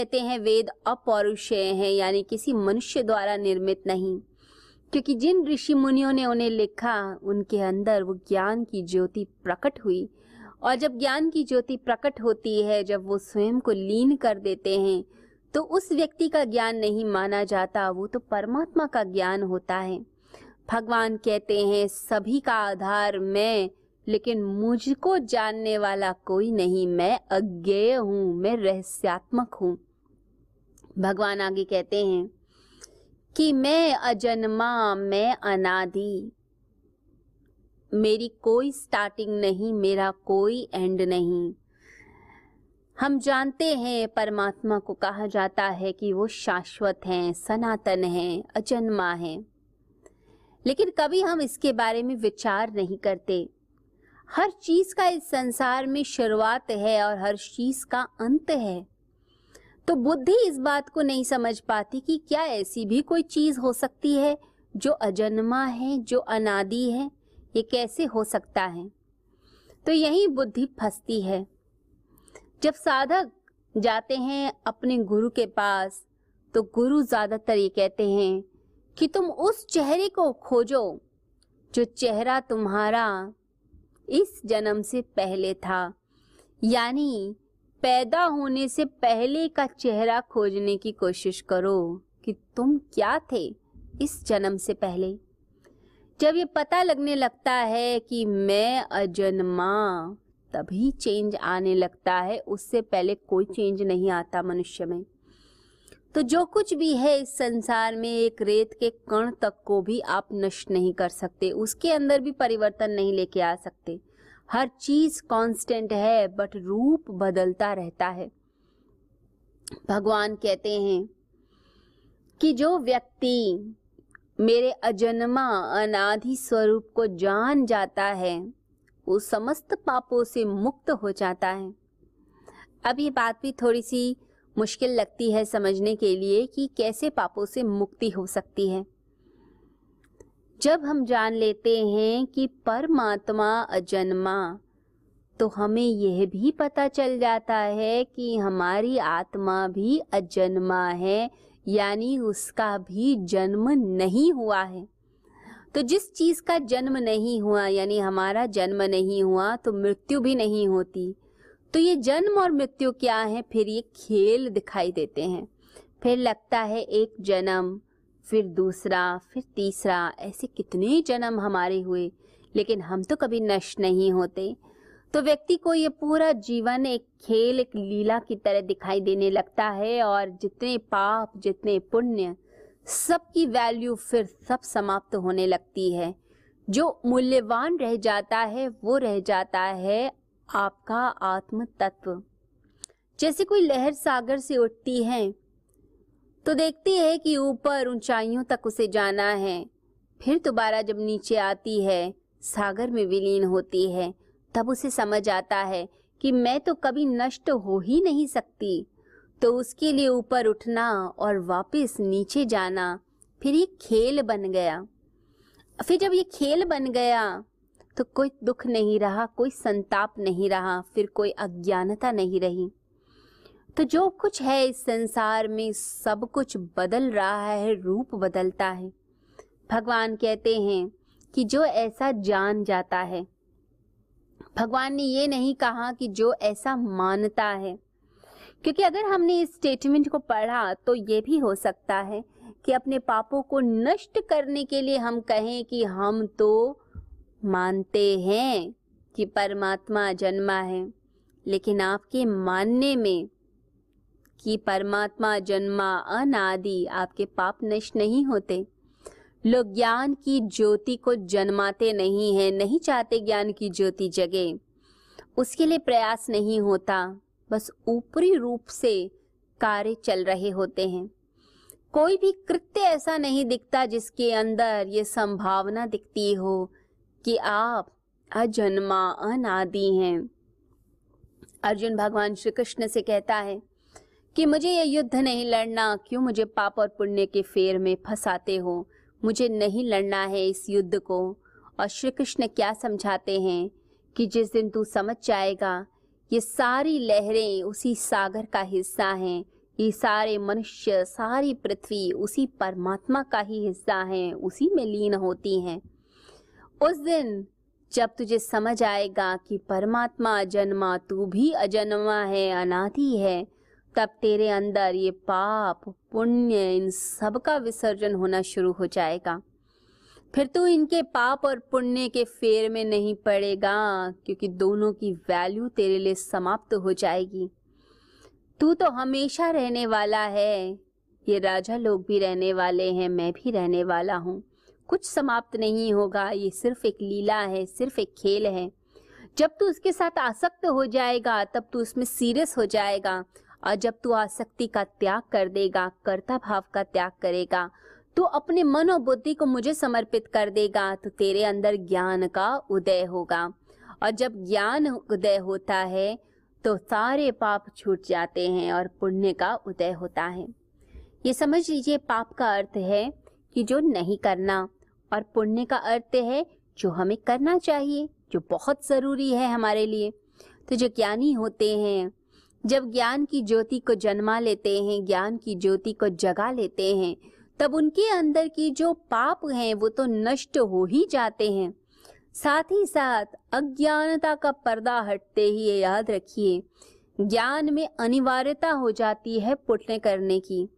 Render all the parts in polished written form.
कहते हैं वेद अपौरुषेय हैं, यानी किसी मनुष्य द्वारा निर्मित नहीं, क्योंकि जिन ऋषि मुनियों ने उन्हें लिखा उनके अंदर वो ज्ञान की ज्योति प्रकट हुई। और जब ज्ञान की ज्योति प्रकट होती है, जब वो स्वयं को लीन कर देते हैं, तो उस व्यक्ति का ज्ञान नहीं माना जाता, वो तो परमात्मा का ज्ञान होता है। भगवान कहते हैं सभी का आधार मैं, लेकिन मुझको जानने वाला कोई नहीं, मैं अज्ञेय हूँ, मैं रहस्यात्मक हूँ। भगवान आगे कहते हैं कि मैं अजन्मा, मैं अनादि, मेरी कोई स्टार्टिंग नहीं, मेरा कोई एंड नहीं। हम जानते हैं परमात्मा को कहा जाता है कि वो शाश्वत हैं, सनातन हैं, अजन्मा हैं, लेकिन कभी हम इसके बारे में विचार नहीं करते। हर चीज का इस संसार में शुरुआत है और हर चीज का अंत है। तो बुद्धि इस बात को नहीं समझ पाती कि क्या ऐसी भी कोई चीज हो सकती है जो अजन्मा है, जो अनादि है, ये कैसे हो सकता है। तो यही बुद्धि फंसती है। जब साधक जाते हैं अपने गुरु के पास, तो गुरु ज्यादातर ये कहते हैं कि तुम उस चेहरे को खोजो जो चेहरा तुम्हारा इस जन्म से पहले था, यानी पैदा होने से पहले का चेहरा खोजने की कोशिश करो कि तुम क्या थे इस जन्म से पहले। जब ये पता लगने लगता है कि मैं अजन्मा, तभी चेंज आने लगता है, उससे पहले कोई चेंज नहीं आता मनुष्य में। तो जो कुछ भी है इस संसार में, एक रेत के कण तक को भी आप नष्ट नहीं कर सकते, उसके अंदर भी परिवर्तन नहीं लेके आ सकते। हर चीज कांस्टेंट है, बट रूप बदलता रहता है। भगवान कहते हैं कि जो व्यक्ति मेरे अजन्मा अनादि स्वरूप को जान जाता है, वो समस्त पापों से मुक्त हो जाता है। अब ये बात भी थोड़ी सी मुश्किल लगती है समझने के लिए कि कैसे पापों से मुक्ति हो सकती है। जब हम जान लेते हैं कि परमात्मा अजन्मा, तो हमें यह भी पता चल जाता है कि हमारी आत्मा भी अजन्मा है, यानी उसका भी जन्म नहीं हुआ है। तो जिस चीज का जन्म नहीं हुआ, यानी हमारा जन्म नहीं हुआ, तो मृत्यु भी नहीं होती। तो ये जन्म और मृत्यु क्या है, फिर ये खेल दिखाई देते हैं। फिर लगता है एक जन्म, फिर दूसरा, फिर तीसरा, ऐसे कितने जन्म हमारे हुए, लेकिन हम तो कभी नष्ट नहीं होते। तो व्यक्ति को ये पूरा जीवन एक खेल, एक लीला की तरह दिखाई देने लगता है, और जितने पाप, जितने पुण्य, सबकी वैल्यू फिर सब समाप्त होने लगती है। जो मूल्यवान रह जाता है, वो रह जाता है आपका आत्म तत्व। जैसे कोई लहर सागर से उठती है, तो देखती है कि ऊपर ऊंचाइयों तक उसे जाना है, फिर दोबारा जब नीचे आती है, सागर में विलीन होती है, तब उसे समझ आता है कि मैं तो कभी नष्ट हो ही नहीं सकती। तो उसके लिए ऊपर उठना और वापस नीचे जाना, फिर ये खेल बन गया। फिर जब ये खेल बन गया, तो कोई दुख नहीं रहा, कोई संताप नहीं रहा, फिर कोई अज्ञानता नहीं रही। तो जो कुछ है इस संसार में, सब कुछ बदल रहा है, रूप बदलता है। भगवान कहते हैं कि जो ऐसा जान जाता है, भगवान ने ये नहीं कहा कि जो ऐसा मानता है, क्योंकि अगर हमने इस स्टेटमेंट को पढ़ा तो ये भी हो सकता है कि अपने पापों को नष्ट करने के लिए हम कहें कि हम तो मानते हैं कि परमात्मा अजन्मा है, लेकिन आपके मानने में कि परमात्मा अजन्मा अनादि, आपके पाप नष्ट नहीं होते। लोग ज्ञान की ज्योति को जन्माते नहीं हैं, नहीं चाहते ज्ञान की ज्योति जगे, उसके लिए प्रयास नहीं होता, बस ऊपरी रूप से कार्य चल रहे होते हैं। कोई भी कृत्य ऐसा नहीं दिखता जिसके अंदर ये संभावना दिखती हो कि आप अजन्मा अनादि हैं। अर्जुन भगवान श्री कृष्ण से कहता है कि मुझे ये युद्ध नहीं लड़ना, क्यों मुझे पाप और पुण्य के फेर में फंसाते हो, मुझे नहीं लड़ना है इस युद्ध को। और श्री कृष्ण क्या समझाते हैं कि जिस दिन तू समझ जाएगा ये सारी लहरें उसी सागर का हिस्सा हैं, ये सारे मनुष्य, सारी पृथ्वी उसी परमात्मा का ही हिस्सा हैं, उसी में लीन होती हैं। उस दिन जब तुझे समझ आएगा कि परमात्मा जन्मा तू भी अजन्मा है, अनादि है, तब तेरे अंदर ये पाप पुण्य इन सब का विसर्जन होना शुरू हो जाएगा। फिर तू इनके पाप और पुण्य के फेर में नहीं पड़ेगा, क्योंकि दोनों की वैल्यू तेरे लिए समाप्त हो जाएगी। तू तो हमेशा रहने वाला है, ये राजा लोग भी रहने वाले हैं, मैं भी रहने वाला हूँ, कुछ समाप्त नहीं होगा। ये सिर्फ एक लीला है, सिर्फ एक खेल है। जब तू उसके साथ आसक्त हो जाएगा तब तू उसमें सीरियस हो जाएगा, और जब तू आसक्ति का त्याग कर देगा, कर्ता भाव का त्याग करेगा, तू अपने मन और बुद्धि को मुझे समर्पित कर देगा, तो तेरे अंदर ज्ञान का उदय होगा। और जब ज्ञान उदय होता है तो सारे पाप छूट जाते हैं और पुण्य का उदय होता है। ये समझ लीजिए, पाप का अर्थ है कि जो नहीं करना, और पुण्य का अर्थ है जो हमें करना चाहिए, जो बहुत जरूरी है हमारे लिए। तो जो ज्ञानी होते हैं, जब ज्ञान की ज्योति को जन्मा लेते हैं, ज्ञान की ज्योति को जगा लेते हैं, तब उनके अंदर की जो पाप हैं वो तो नष्ट हो ही जाते हैं, साथ ही साथ अज्ञानता का पर्दा हटते ही, ये याद रखिए, ज्ञान में अनिवार्यता हो जाती है पुण्य करने की,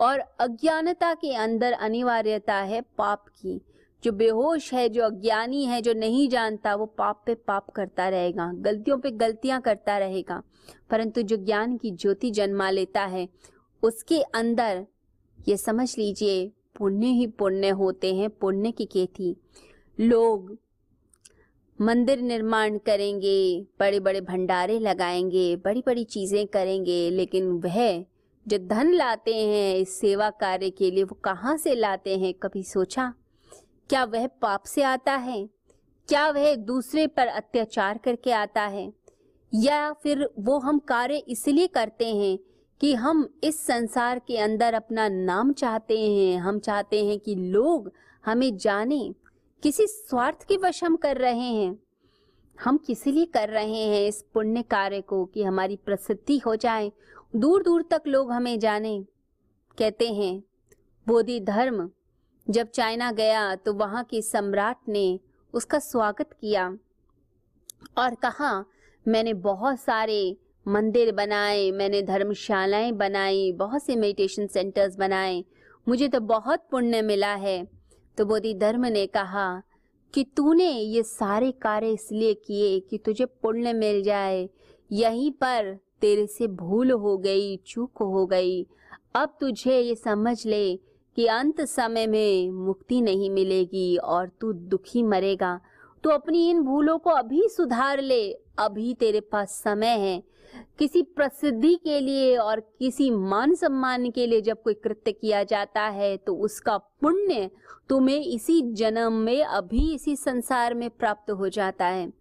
और अज्ञानता के अंदर अनिवार्यता है पाप की। जो बेहोश है, जो अज्ञानी है, जो नहीं जानता, वो पाप पे पाप करता रहेगा, गलतियों पे गलतियां करता रहेगा। परंतु जो ज्ञान की ज्योति जन्मा लेता है, उसके अंदर ये समझ लीजिए पुण्य ही पुण्य होते हैं, पुण्य की खेती। लोग मंदिर निर्माण करेंगे, बड़े बड़े भंडारे लगाएंगे, बड़ी बड़ी चीजें करेंगे, लेकिन वह जो धन लाते हैं इस सेवा कार्य के लिए, वो कहाँ से लाते हैं, कभी सोचा? क्या वह पाप से आता है? क्या वह दूसरे पर अत्याचार करके आता है? या फिर वो हम कार्य इसलिए करते हैं कि हम इस संसार के अंदर अपना नाम चाहते हैं, हम चाहते हैं कि लोग हमें जाने, किसी स्वार्थ के वश हम कर रहे हैं। हम किसी लिए कर रहे हैं इस पुण्य कार्य को कि हमारी प्रसिद्धि हो जाए, दूर दूर तक लोग हमें जाने। कहते हैं बोधि धर्म जब चाइना गया तो वहां के सम्राट ने उसका स्वागत किया और कहा, मैंने बहुत सारे मंदिर बनाए, मैंने धर्मशालाएं बनाई, बहुत से मेडिटेशन सेंटर्स बनाए, मुझे तो बहुत पुण्य मिला है। तो बोधि धर्म ने कहा कि तूने ये सारे कार्य इसलिए किए कि तुझे पुण्य मिल जाए, यहीं पर तेरे से भूल हो गई, चूक हो गई। अब तुझे ये समझ ले कि अंत समय में मुक्ति नहीं मिलेगी और तू दुखी मरेगा। तो अपनी इन भूलों को अभी सुधार ले, अभी तेरे पास समय है। किसी प्रसिद्धि के लिए और किसी मान सम्मान के लिए जब कोई कृत्य किया जाता है, तो उसका पुण्य तुम्हें इसी जन्म में, अभी इसी संसार में प्राप्त हो जाता है।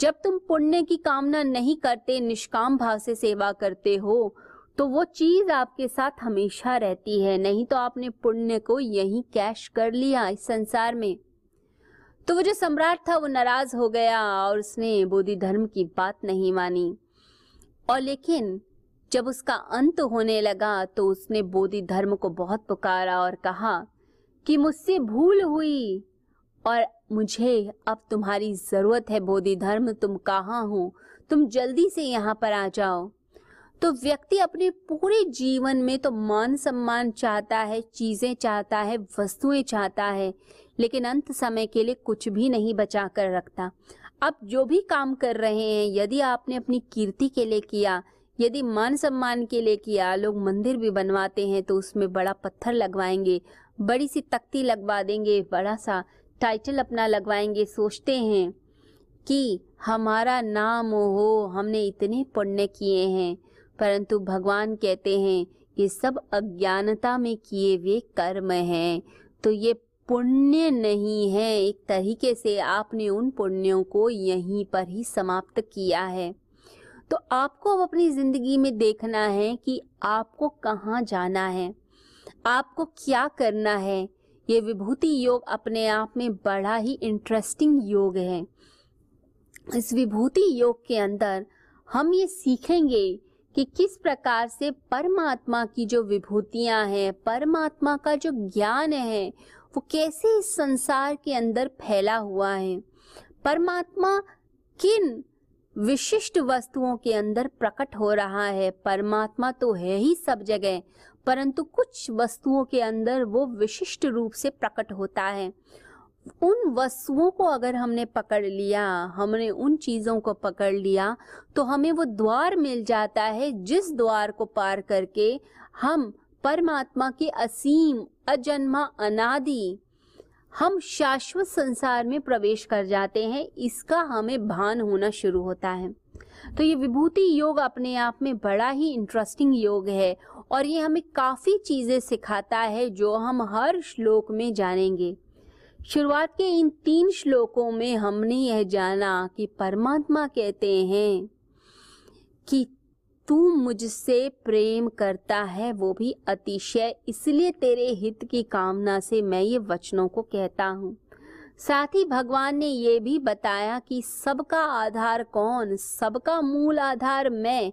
जब तुम पुण्य की कामना नहीं करते, निष्काम भाव से सेवा करते हो, तो वो चीज आपके साथ हमेशा रहती है। नहीं तो आपने पुण्य को यहीं कैश कर लिया इस संसार में। तो वो जो सम्राट था वो नाराज हो गया और उसने बोधि धर्म की बात नहीं मानी। और लेकिन जब उसका अंत होने लगा तो उसने बोधि धर्म को बहुत पुकारा और कहा कि मुझसे भूल हुई और मुझे अब तुम्हारी जरूरत है। बोधि धर्म, तुम कहाँ हो? तुम जल्दी से यहाँ पर आ जाओ। तो व्यक्ति अपने पूरे जीवन में तो मान सम्मान चाहता है, चीजें चाहता है, वस्तुएं चाहता है, लेकिन अंत समय के लिए कुछ भी नहीं बचा कर रखता। आप जो भी काम कर रहे हैं, यदि आपने अपनी कीर्ति के लिए किया, यदि मान सम्मान के लिए किया, लोग मंदिर भी बनवाते हैं तो उसमें बड़ा पत्थर लगवाएंगे, बड़ी सी तख्ती लगवा देंगे, बड़ा सा टाइटल अपना लगवाएंगे, सोचते हैं कि हमारा नाम हो, हमने इतने पुण्य किए हैं। परंतु भगवान कहते हैं ये सब अज्ञानता में किए हुए कर्म हैं, तो ये पुण्य नहीं है। एक तरीके से आपने उन पुण्यों को यहीं पर ही समाप्त किया है। तो आपको अब अपनी जिंदगी में देखना है कि आपको कहाँ जाना है, आपको क्या करना है। ये विभूति योग अपने आप में बड़ा ही इंटरेस्टिंग योग है। इस विभूति योग के अंदर हम ये सीखेंगे कि किस प्रकार से परमात्मा की जो विभूतियां हैं, परमात्मा का जो ज्ञान है वो कैसे इस संसार के अंदर फैला हुआ है, परमात्मा किन विशिष्ट वस्तुओं के अंदर प्रकट हो रहा है। परमात्मा तो है ही सब जगह, परंतु कुछ वस्तुओं के अंदर वो विशिष्ट रूप से प्रकट होता है। उन वस्तुओं को अगर हमने पकड़ लिया, हमने उन चीजों को पकड़ लिया तो हमें वो द्वार मिल जाता है जिस द्वार को पार करके हम परमात्मा के असीम, अजन्मा, अनादि, हम शाश्वत संसार में प्रवेश कर जाते हैं। इसका हमें भान होना शुरू होता है। तो ये विभूति योग अपने आप में बड़ा ही इंटरेस्टिंग योग है और ये हमें काफ़ी चीज़ें सिखाता है जो हम हर श्लोक में जानेंगे। शुरुआत के इन 3 श्लोकों में हमने यह जाना कि परमात्मा कहते हैं कि तू मुझसे प्रेम करता है वो भी अतिशय, इसलिए तेरे हित की कामना से मैं ये वचनों को कहता हूँ। साथ ही भगवान ने ये भी बताया कि सबका आधार कौन, सबका मूल आधार मैं,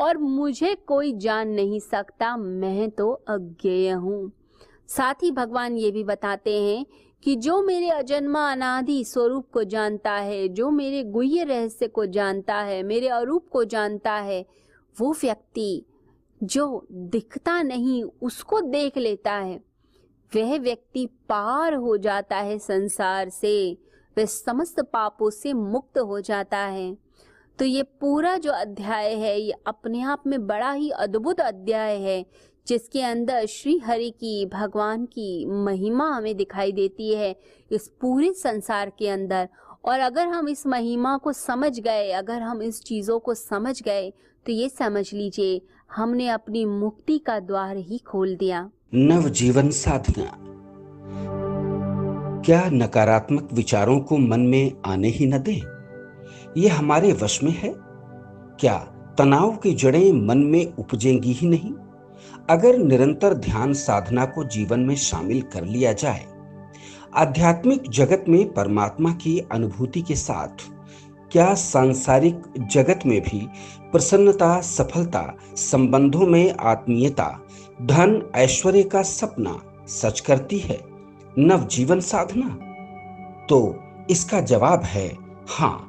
और मुझे कोई जान नहीं सकता, मैं तो अज्ञेय हूँ। साथ ही भगवान ये भी बताते हैं कि जो मेरे अजन्मा अनादि स्वरूप को जानता है, जो मेरे गुह्य रहस्य को जानता है, मेरे अरूप को जानता है, वो व्यक्ति जो दिखता नहीं उसको देख लेता है, वह व्यक्ति पार हो जाता है संसार से, वह समस्त पापों से मुक्त हो जाता है। तो ये पूरा जो अध्याय है ये अपने आप में बड़ा ही अद्भुत अध्याय है जिसके अंदर श्री हरि की, भगवान की महिमा हमें दिखाई देती है इस पूरे संसार के अंदर। और अगर हम इस महिमा को समझ गए, अगर हम इस चीज़ों को समझ गए तो ये समझ लीजिए हमने अपनी मुक्ति का द्वार ही खोल दिया। नवजीवन साधना, क्या नकारात्मक विचारों को मन में आने ही न दें, ये हमारे वश में है क्या? तनाव की जड़ें मन में उपजेंगी ही नहीं। अगर निरंतर ध्यान साधना को जीवन में शामिल कर लिया जाए, आध्यात्मिक जगत में परमात्मा की अनुभूति के साथ क्या सांसारिक जगत में भी प्रसन्नता, सफलता, संबंधों में आत्मीयता, धन, ऐश्वर्य का सपना सच करती है नवजीवन साधना? तो इसका जवाब है हाँ।